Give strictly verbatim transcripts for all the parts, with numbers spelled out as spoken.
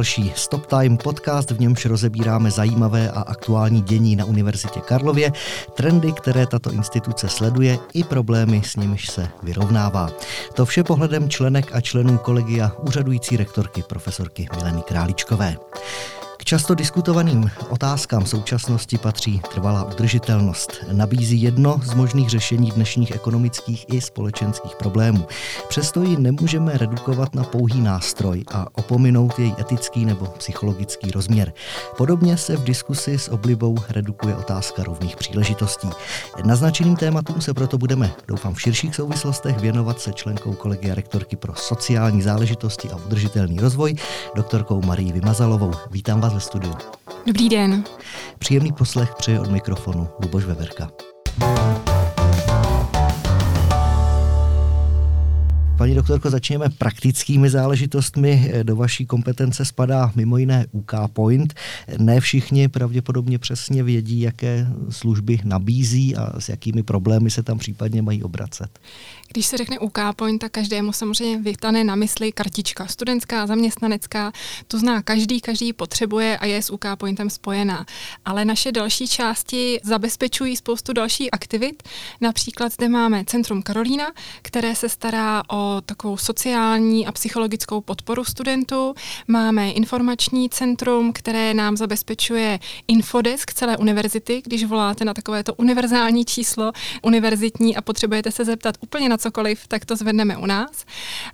další Stop Time podcast, v němž rozebíráme zajímavé a aktuální dění na Univerzitě Karlově, trendy, které tato instituce sleduje i problémy, s nimiž se vyrovnává. To vše pohledem členek a členů kolegia úřadující rektorky profesorky Mileny Králičkové. K často diskutovaným otázkám současnosti patří trvalá udržitelnost. Nabízí jedno z možných řešení dnešních ekonomických i společenských problémů. Přesto ji nemůžeme redukovat na pouhý nástroj a opominout její etický nebo psychologický rozměr. Podobně se v diskusi s oblibou redukuje otázka rovných příležitostí. Naznačeným tématům se proto budeme, doufám v širších souvislostech, věnovat se členkou kolegia rektorky pro sociální záležitosti a udržitelný rozvoj, doktorkou Marii Vymazalovou. Vítám vás ve studiu. Dobrý den. Příjemný poslech přeje od mikrofonu Luboš Veverka. Paní doktorko, začněme praktickými záležitostmi. Do vaší kompetence spadá mimo jiné U K Point. Ne všichni pravděpodobně přesně vědí, jaké služby nabízí a s jakými problémy se tam případně mají obracet. Když se řekne U K Point, tak každému samozřejmě vytane na mysli kartička studentská, zaměstnanecká. To zná každý, každý potřebuje a je s U K Pointem spojená. Ale naše další části zabezpečují spoustu dalších aktivit. Například zde máme Centrum Karolina, které se stará o takovou sociální a psychologickou podporu studentů. Máme informační centrum, které nám zabezpečuje infodesk celé univerzity. Když voláte na takovéto univerzální číslo univerzitní a potřebujete se zeptat úplně na cokoliv, tak to zvedneme u nás.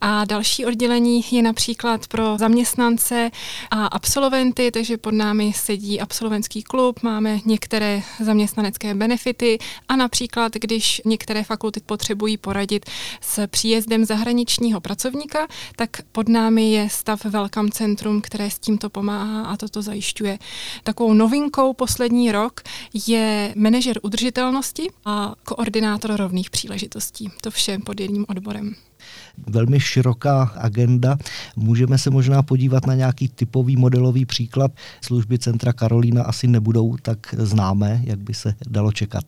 A další oddělení je například pro zaměstnance a absolventy, takže pod námi sedí absolventský klub, máme některé zaměstnanecké benefity a například, když některé fakulty potřebují poradit s příjezdem zahraničního pracovníka, tak pod námi je stav Welcome Centrum, které s tímto pomáhá a toto zajišťuje. Takovou novinkou poslední rok je manažer udržitelnosti a koordinátor rovných příležitostí. To vše pod jedním odborem. Velmi široká agenda. Můžeme se možná podívat na nějaký typový modelový příklad. Služby Centra Karolina asi nebudou tak známé, jak by se dalo čekat.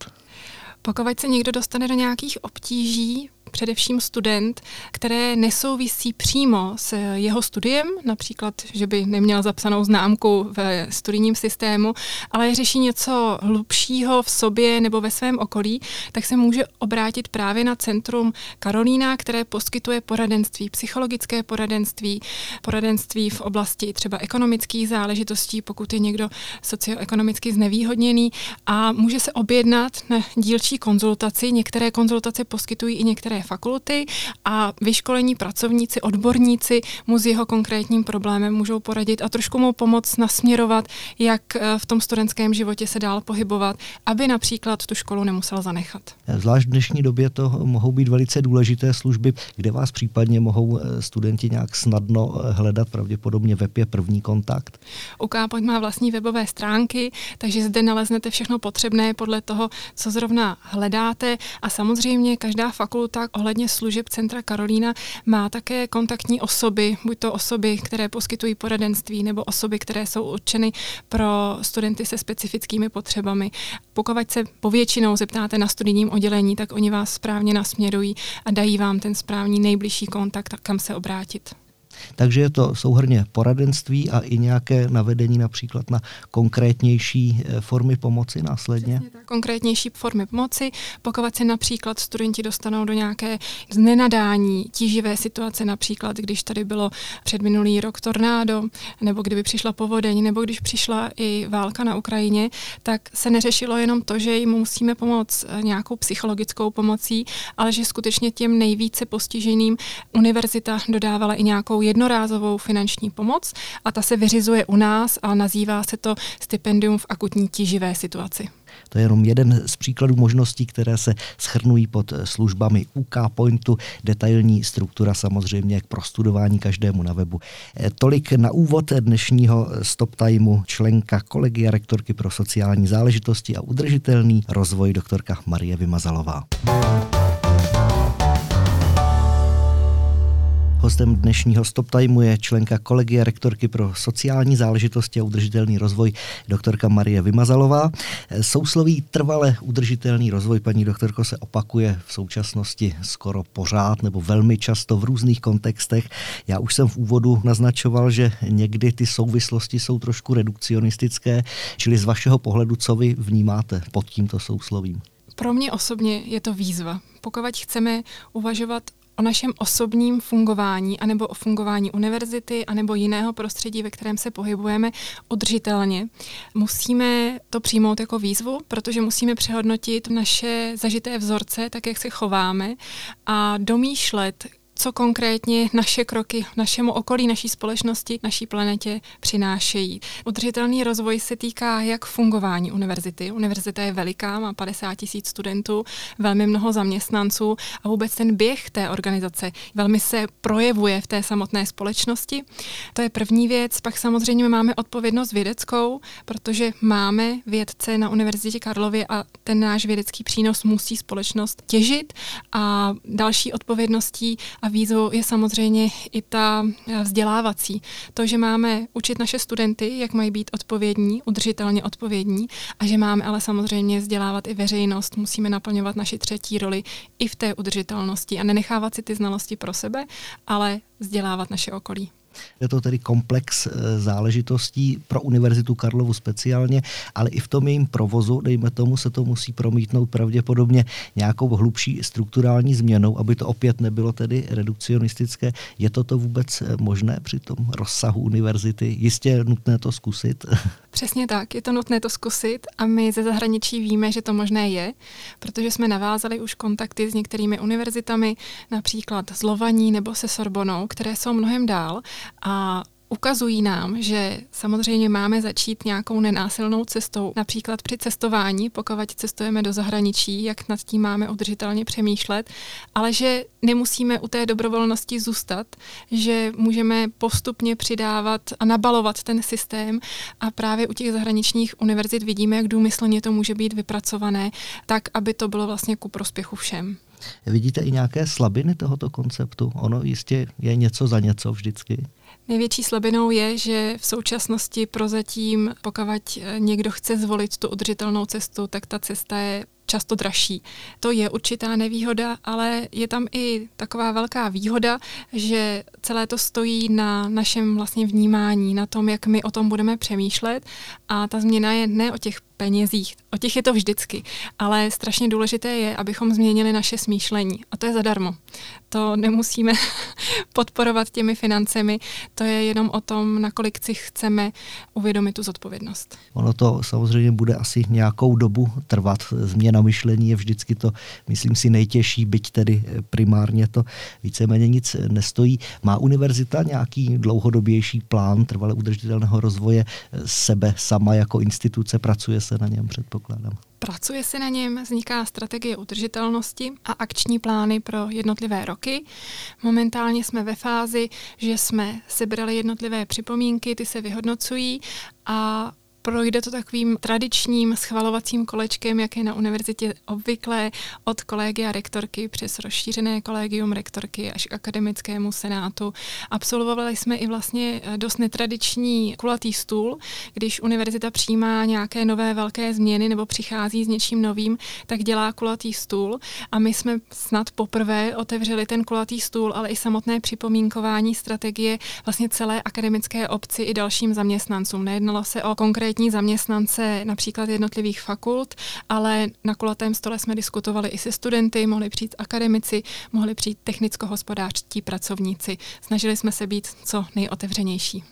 Pokud se někdo dostane do nějakých obtíží, především student, které nesouvisí přímo s jeho studiem, například, že by neměl zapsanou známku ve studijním systému, ale řeší něco hlubšího v sobě nebo ve svém okolí, tak se může obrátit právě na Centrum Karolina, které poskytuje poradenství, psychologické poradenství, poradenství v oblasti třeba ekonomických záležitostí, pokud je někdo socioekonomicky znevýhodněný, a může se objednat na dílčí konzultaci. Některé konzultace poskytují i některé fakulty a vyškolení pracovníci, odborníci mu s jeho konkrétním problémem můžou poradit a trošku mu pomoct nasměrovat, jak v tom studentském životě se dál pohybovat, aby například tu školu nemusel zanechat. Zvlášť v dnešní době to mohou být velice důležité služby, kde vás případně mohou studenti nějak snadno hledat, pravděpodobně web je první kontakt. U K Point má vlastní webové stránky, takže zde naleznete všechno potřebné podle toho, co zrovna hledáte, a samozřejmě každá fakulta ohledně služeb Centra Karolina má také kontaktní osoby, buď to osoby, které poskytují poradenství, nebo osoby, které jsou určeny pro studenty se specifickými potřebami. Pokud se povětšinou zeptáte na studijním oddělení, tak oni vás správně nasměrují a dají vám ten správný nejbližší kontakt, kam se obrátit. Takže je to souhrnně poradenství a i nějaké navedení například na konkrétnější formy pomoci následně? Konkrétnější formy pomoci, pokud se například studenti dostanou do nějaké znenadání, tíživé situace, například když tady bylo před minulý rok tornádo, nebo kdyby přišla povodeň, nebo když přišla i válka na Ukrajině, tak se neřešilo jenom to, že jim musíme pomoct nějakou psychologickou pomocí, ale že skutečně těm nejvíce postiženým univerzita dodávala i nějakou jednorázovou finanční pomoc a ta se vyřizuje u nás a nazývá se to stipendium v akutní tíživé situaci. To je jenom jeden z příkladů možností, které se shrnují pod službami U K Pointu. Detailní struktura samozřejmě k prostudování každému na webu. Tolik na úvod dnešního Stop Timeu členka kolegia rektorky pro sociální záležitosti a udržitelný rozvoj doktorka Marie Vymazalová. Hostem dnešního Stop Timeu je členka kolegia rektorky pro sociální záležitosti a udržitelný rozvoj doktorka Marie Vymazalová. Sousloví trvale udržitelný rozvoj, paní doktorko, se opakuje v současnosti skoro pořád nebo velmi často v různých kontextech. Já už jsem v úvodu naznačoval, že někdy ty souvislosti jsou trošku redukcionistické, čili z vašeho pohledu, co vy vnímáte pod tímto souslovím? Pro mě osobně je to výzva. Pokud chceme uvažovat o našem osobním fungování, anebo o fungování univerzity, anebo jiného prostředí, ve kterém se pohybujeme udržitelně, musíme to přijmout jako výzvu, protože musíme přehodnotit naše zažité vzorce, tak jak se chováme, a domýšlet, co konkrétně naše kroky našemu okolí, naší společnosti, naší planetě přinášejí. Udržitelný rozvoj se týká jak fungování univerzity. Univerzita je veliká, má padesát tisíc studentů, velmi mnoho zaměstnanců a vůbec ten běh té organizace velmi se projevuje v té samotné společnosti. To je první věc. Pak samozřejmě máme odpovědnost vědeckou, protože máme vědce na Univerzitě Karlově a ten náš vědecký přínos musí společnost těžit. A další odpovědností a výzvou je samozřejmě i ta vzdělávací. To, že máme učit naše studenty, jak mají být odpovědní, udržitelně odpovědní, a že máme ale samozřejmě vzdělávat i veřejnost, musíme naplňovat naši třetí roli i v té udržitelnosti a nenechávat si ty znalosti pro sebe, ale vzdělávat naše okolí. Je to tedy komplex záležitostí pro Univerzitu Karlovu speciálně, ale i v tom jejím provozu, dejme tomu, se to musí promítnout pravděpodobně nějakou hlubší strukturální změnou, aby to opět nebylo tedy redukcionistické. Je to to vůbec možné při tom rozsahu univerzity? Jistě je nutné to zkusit. Přesně tak, je to nutné to zkusit a my ze zahraničí víme, že to možné je, protože jsme navázali už kontakty s některými univerzitami, například s Lovaní nebo se Sorbonou, které jsou mnohem dál a ukazují nám, že samozřejmě máme začít nějakou nenásilnou cestou. Například při cestování, pokud cestujeme do zahraničí, jak nad tím máme udržitelně přemýšlet, ale že nemusíme u té dobrovolnosti zůstat, že můžeme postupně přidávat a nabalovat ten systém a právě u těch zahraničních univerzit vidíme, jak důmyslně to může být vypracované, tak, aby to bylo vlastně ku prospěchu všem. Vidíte i nějaké slabiny tohoto konceptu? Ono jistě je něco za něco vždycky. Největší slabinou je, že v současnosti prozatím, pokud někdo chce zvolit tu udržitelnou cestu, tak ta cesta je často dražší. To je určitá nevýhoda, ale je tam i taková velká výhoda, že celé to stojí na našem vlastně vnímání, na tom, jak my o tom budeme přemýšlet, a ta změna je ne o těch penězích, o těch je to vždycky, ale strašně důležité je, abychom změnili naše smýšlení, a to je zadarmo. To nemusíme podporovat těmi financemi, to je jenom o tom, nakolik si chceme uvědomit tu zodpovědnost. Ono to samozřejmě bude asi nějakou dobu trvat. Změna myšlení je vždycky to, myslím si, nejtěžší, byť tedy primárně to víceméně nic nestojí. Má univerzita nějaký dlouhodobější plán trvale udržitelného rozvoje sebe sama jako instituce? Pracuje se na něm, předpokládám? Pracuje se na něm, vzniká strategie udržitelnosti a akční plány pro jednotlivé roky. Momentálně jsme ve fázi, že jsme sebrali jednotlivé připomínky, ty se vyhodnocují a projde to takovým tradičním schvalovacím kolečkem, jak je na univerzitě obvyklé, od kolegia rektorky přes rozšířené kolegium rektorky až k akademickému senátu. Absolvovali jsme i vlastně dost netradiční kulatý stůl. Když univerzita přijímá nějaké nové velké změny nebo přichází s něčím novým, tak dělá kulatý stůl. A my jsme snad poprvé otevřeli ten kulatý stůl, ale i samotné připomínkování strategie vlastně celé akademické obci i dalším zaměstnancům. Nejednalo se o konkrétní zaměstnance například jednotlivých fakult, ale na kulatém stole jsme diskutovali i se studenty, mohli přijít akademici, mohli přijít technicko-hospodářští pracovníci. Snažili jsme se být co nejotevřenější.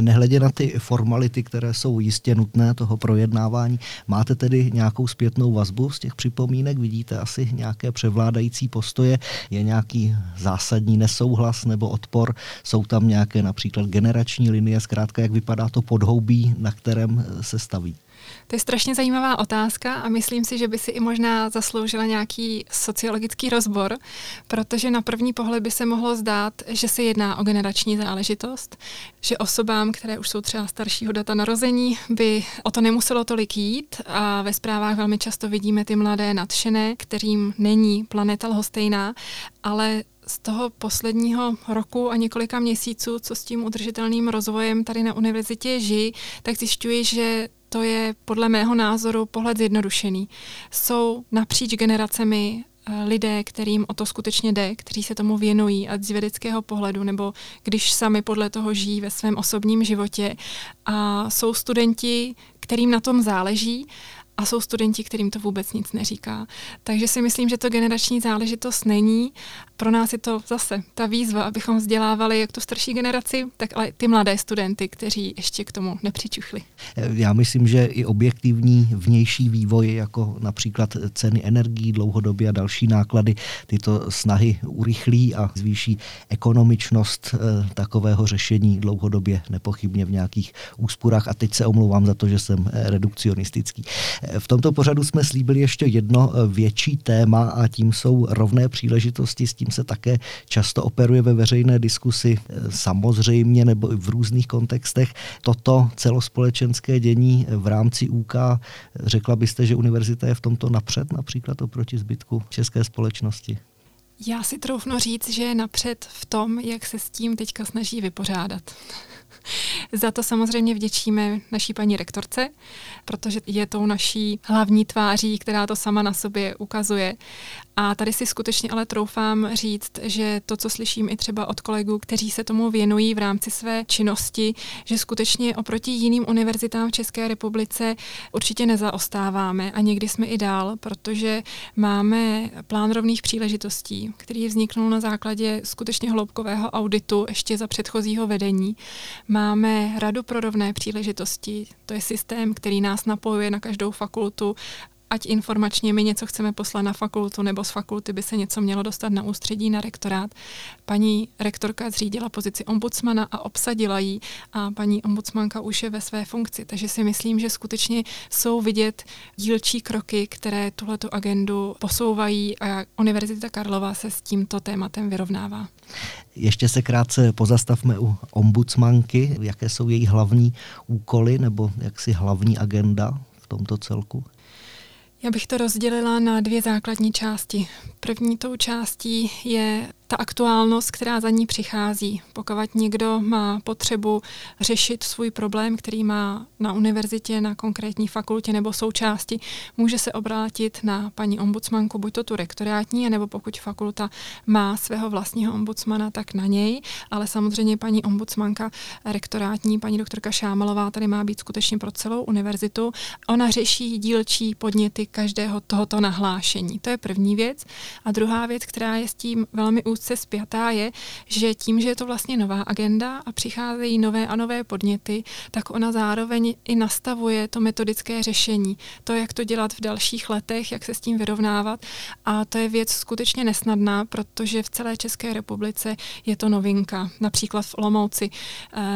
Nehledě na ty formality, které jsou jistě nutné toho projednávání, máte tedy nějakou zpětnou vazbu z těch připomínek? Vidíte asi nějaké převládající postoje? Je nějaký zásadní nesouhlas nebo odpor? Jsou tam nějaké například generační linie? Zkrátka, jak vypadá to podhoubí, na kterém se staví? To je strašně zajímavá otázka a myslím si, že by si i možná zasloužila nějaký sociologický rozbor, protože na první pohled by se mohlo zdát, že se jedná o generační záležitost, že osobám, které už jsou třeba staršího data narození, by o to nemuselo tolik jít, a ve zprávách velmi často vidíme ty mladé nadšené, kterým není planeta lhostejná, ale z toho posledního roku a několika měsíců, co s tím udržitelným rozvojem tady na univerzitě žijí, tak zjišťuji, že to je podle mého názoru pohled zjednodušený. Jsou napříč generacemi lidé, kterým o to skutečně jde, kteří se tomu věnují ať z vědeckého pohledu, nebo když sami podle toho žijí ve svém osobním životě. A jsou studenti, kterým na tom záleží, a jsou studenti, kterým to vůbec nic neříká. Takže si myslím, že to generační záležitost není. Pro nás je to zase ta výzva, abychom vzdělávali jak tu starší generaci, tak ale ty mladé studenty, kteří ještě k tomu nepřičuchli. Já myslím, že i objektivní vnější vývoj, jako například ceny energií dlouhodobě a další náklady, tyto snahy urychlí a zvýší ekonomičnost takového řešení dlouhodobě nepochybně v nějakých úsporách. A teď se omlouvám za to, že jsem redukcionistický. V tomto pořadu jsme slíbili ještě jedno větší téma a tím jsou rovné příležitosti. S tím se také často operuje ve veřejné diskusi, samozřejmě, nebo i v různých kontextech. Toto celospolečenské dění v rámci U K, řekla byste, že univerzita je v tomto napřed například oproti zbytku české společnosti? Já si troufnu říct, že je napřed v tom, jak se s tím teďka snaží vypořádat. Za to samozřejmě vděčíme naší paní rektorce, protože je tou naší hlavní tváří, která to sama na sobě ukazuje. A tady si skutečně ale troufám říct, že to, co slyším i třeba od kolegů, kteří se tomu věnují v rámci své činnosti, že skutečně oproti jiným univerzitám v České republice určitě nezaostáváme a někdy jsme i dál, protože máme plán rovných příležitostí, který vzniknul na základě skutečně hloubkového auditu ještě za předchozího vedení. Máme Radu pro rovné příležitosti, to je systém, který nás napojuje na každou fakultu, ať informačně my něco chceme poslat na fakultu, nebo z fakulty by se něco mělo dostat na ústředí, na rektorát. Paní rektorka zřídila pozici ombudsmana a obsadila ji a paní ombudsmanka už je ve své funkci. Takže si myslím, že skutečně jsou vidět dílčí kroky, které tuhletu agendu posouvají a Univerzita Karlova se s tímto tématem vyrovnává. Ještě se krátce pozastavme u ombudsmanky. Jaké jsou její hlavní úkoly nebo jaksi hlavní agenda v tomto celku? Já bych to rozdělila na dvě základní části. První tou částí je ta aktuálnost, která za ní přichází. Pokud někdo má potřebu řešit svůj problém, který má na univerzitě, na konkrétní fakultě nebo součásti, může se obrátit na paní ombudsmanku, buď to tu rektorátní, nebo pokud fakulta má svého vlastního ombudsmana, tak na něj. Ale samozřejmě paní ombudsmanka rektorátní, paní doktorka Šámalová, tady má být skutečně pro celou univerzitu. Ona řeší dílčí podněty každého tohoto nahlášení. To je první věc. A druhá věc, která je s tím velmi úzce spjatá, je, že tím, že je to vlastně nová agenda a přicházejí nové a nové podněty, tak ona zároveň i nastavuje to metodické řešení, to, jak to dělat v dalších letech, jak se s tím vyrovnávat. A to je věc skutečně nesnadná, protože v celé České republice je to novinka. Například v Olomouci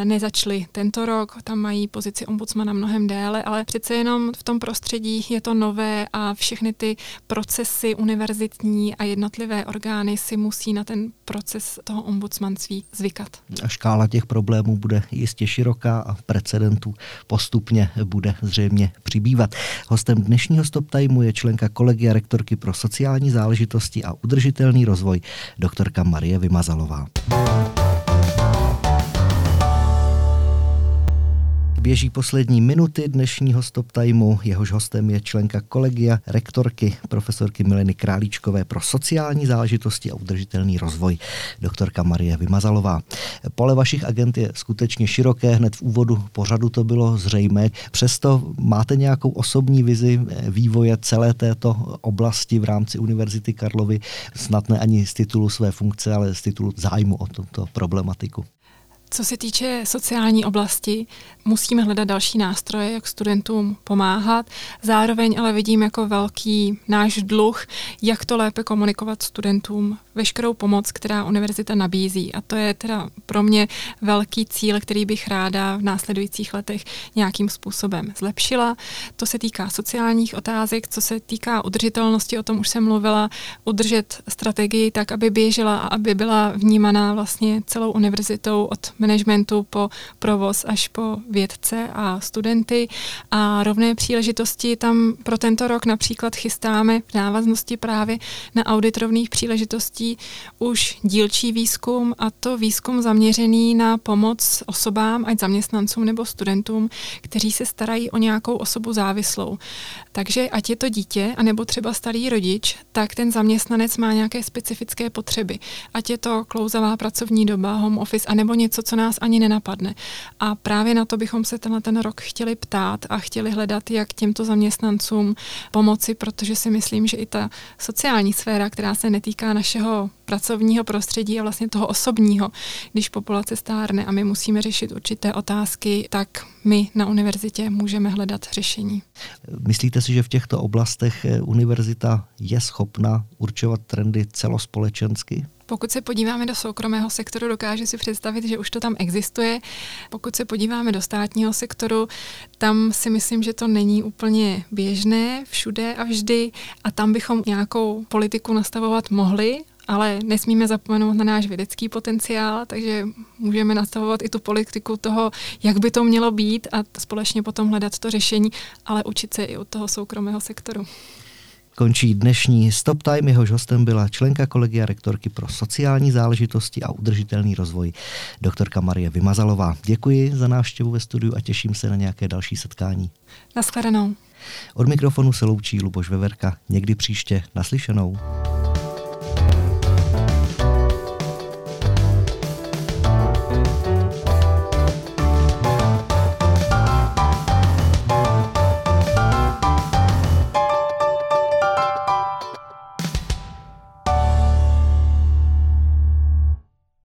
nezačali tento rok, tam mají pozici ombudsmana mnohem déle, ale přece jenom v tom prostředí je to nové a všechny ty procesy univerzitní a jednotlivé orgány si musí na ten proces toho ombudsmanství zvykat. A škála těch problémů bude jistě široká a precedentů postupně bude zřejmě přibývat. Hostem dnešního Stop Timeu je členka kolegia rektorky pro sociální záležitosti a udržitelný rozvoj, doktorka Marie Vymazalová. Běží poslední minuty dnešního Stop Timeu. Jehož hostem je členka kolegia rektorky profesorky Mileny Králičkové pro sociální záležitosti a udržitelný rozvoj, doktorka Marie Vymazalová. Pole vašich agent je skutečně široké, hned v úvodu pořadu to bylo zřejmé. Přesto máte nějakou osobní vizi vývoje celé této oblasti v rámci Univerzity Karlovy, snad ne ani z titulu své funkce, ale z titulu zájmu o tuto problematiku. Co se týče sociální oblasti, musíme hledat další nástroje, jak studentům pomáhat. Zároveň ale vidím jako velký náš dluh, jak to lépe komunikovat studentům veškerou pomoc, která univerzita nabízí. A to je teda pro mě velký cíl, který bych ráda v následujících letech nějakým způsobem zlepšila. To se týká sociálních otázek, co se týká udržitelnosti, o tom už jsem mluvila, udržet strategii tak, aby běžela a aby byla vnímaná vlastně celou univerzitou od managementu po provoz až po vědce a studenty a rovné příležitosti. Tam pro tento rok například chystáme v návaznosti právě na audit rovných příležitostí už dílčí výzkum, a to výzkum zaměřený na pomoc osobám, ať zaměstnancům nebo studentům, kteří se starají o nějakou osobu závislou. Takže ať je to dítě, anebo třeba starý rodič, tak ten zaměstnanec má nějaké specifické potřeby. Ať je to klouzavá pracovní doba, home office, anebo něco, co nás ani nenapadne. A právě na to bychom se tenhle ten rok chtěli ptát a chtěli hledat, jak těmto zaměstnancům pomoci, protože si myslím, že i ta sociální sféra, která se netýká našeho pracovního prostředí a vlastně toho osobního, když populace stárne a my musíme řešit určité otázky, tak my na univerzitě můžeme hledat řešení. Myslíte si, že v těchto oblastech univerzita je schopna určovat trendy celospolečensky? Pokud se podíváme do soukromého sektoru, dokáže si představit, že už to tam existuje. Pokud se podíváme do státního sektoru, tam si myslím, že to není úplně běžné všude a vždy a tam bychom nějakou politiku nastavovat mohli, ale nesmíme zapomenout na náš vědecký potenciál, takže můžeme nastavovat i tu politiku toho, jak by to mělo být a společně potom hledat to řešení, ale učit se i od toho soukromého sektoru. Končí dnešní Stop Time, jehož hostem byla členka kolegia rektorky pro sociální záležitosti a udržitelný rozvoj, doktorka Marie Vymazalová. Děkuji za návštěvu ve studiu a těším se na nějaké další setkání. Naschledanou. Od mikrofonu se loučí Luboš Veverka. Někdy příště. Naslyšenou.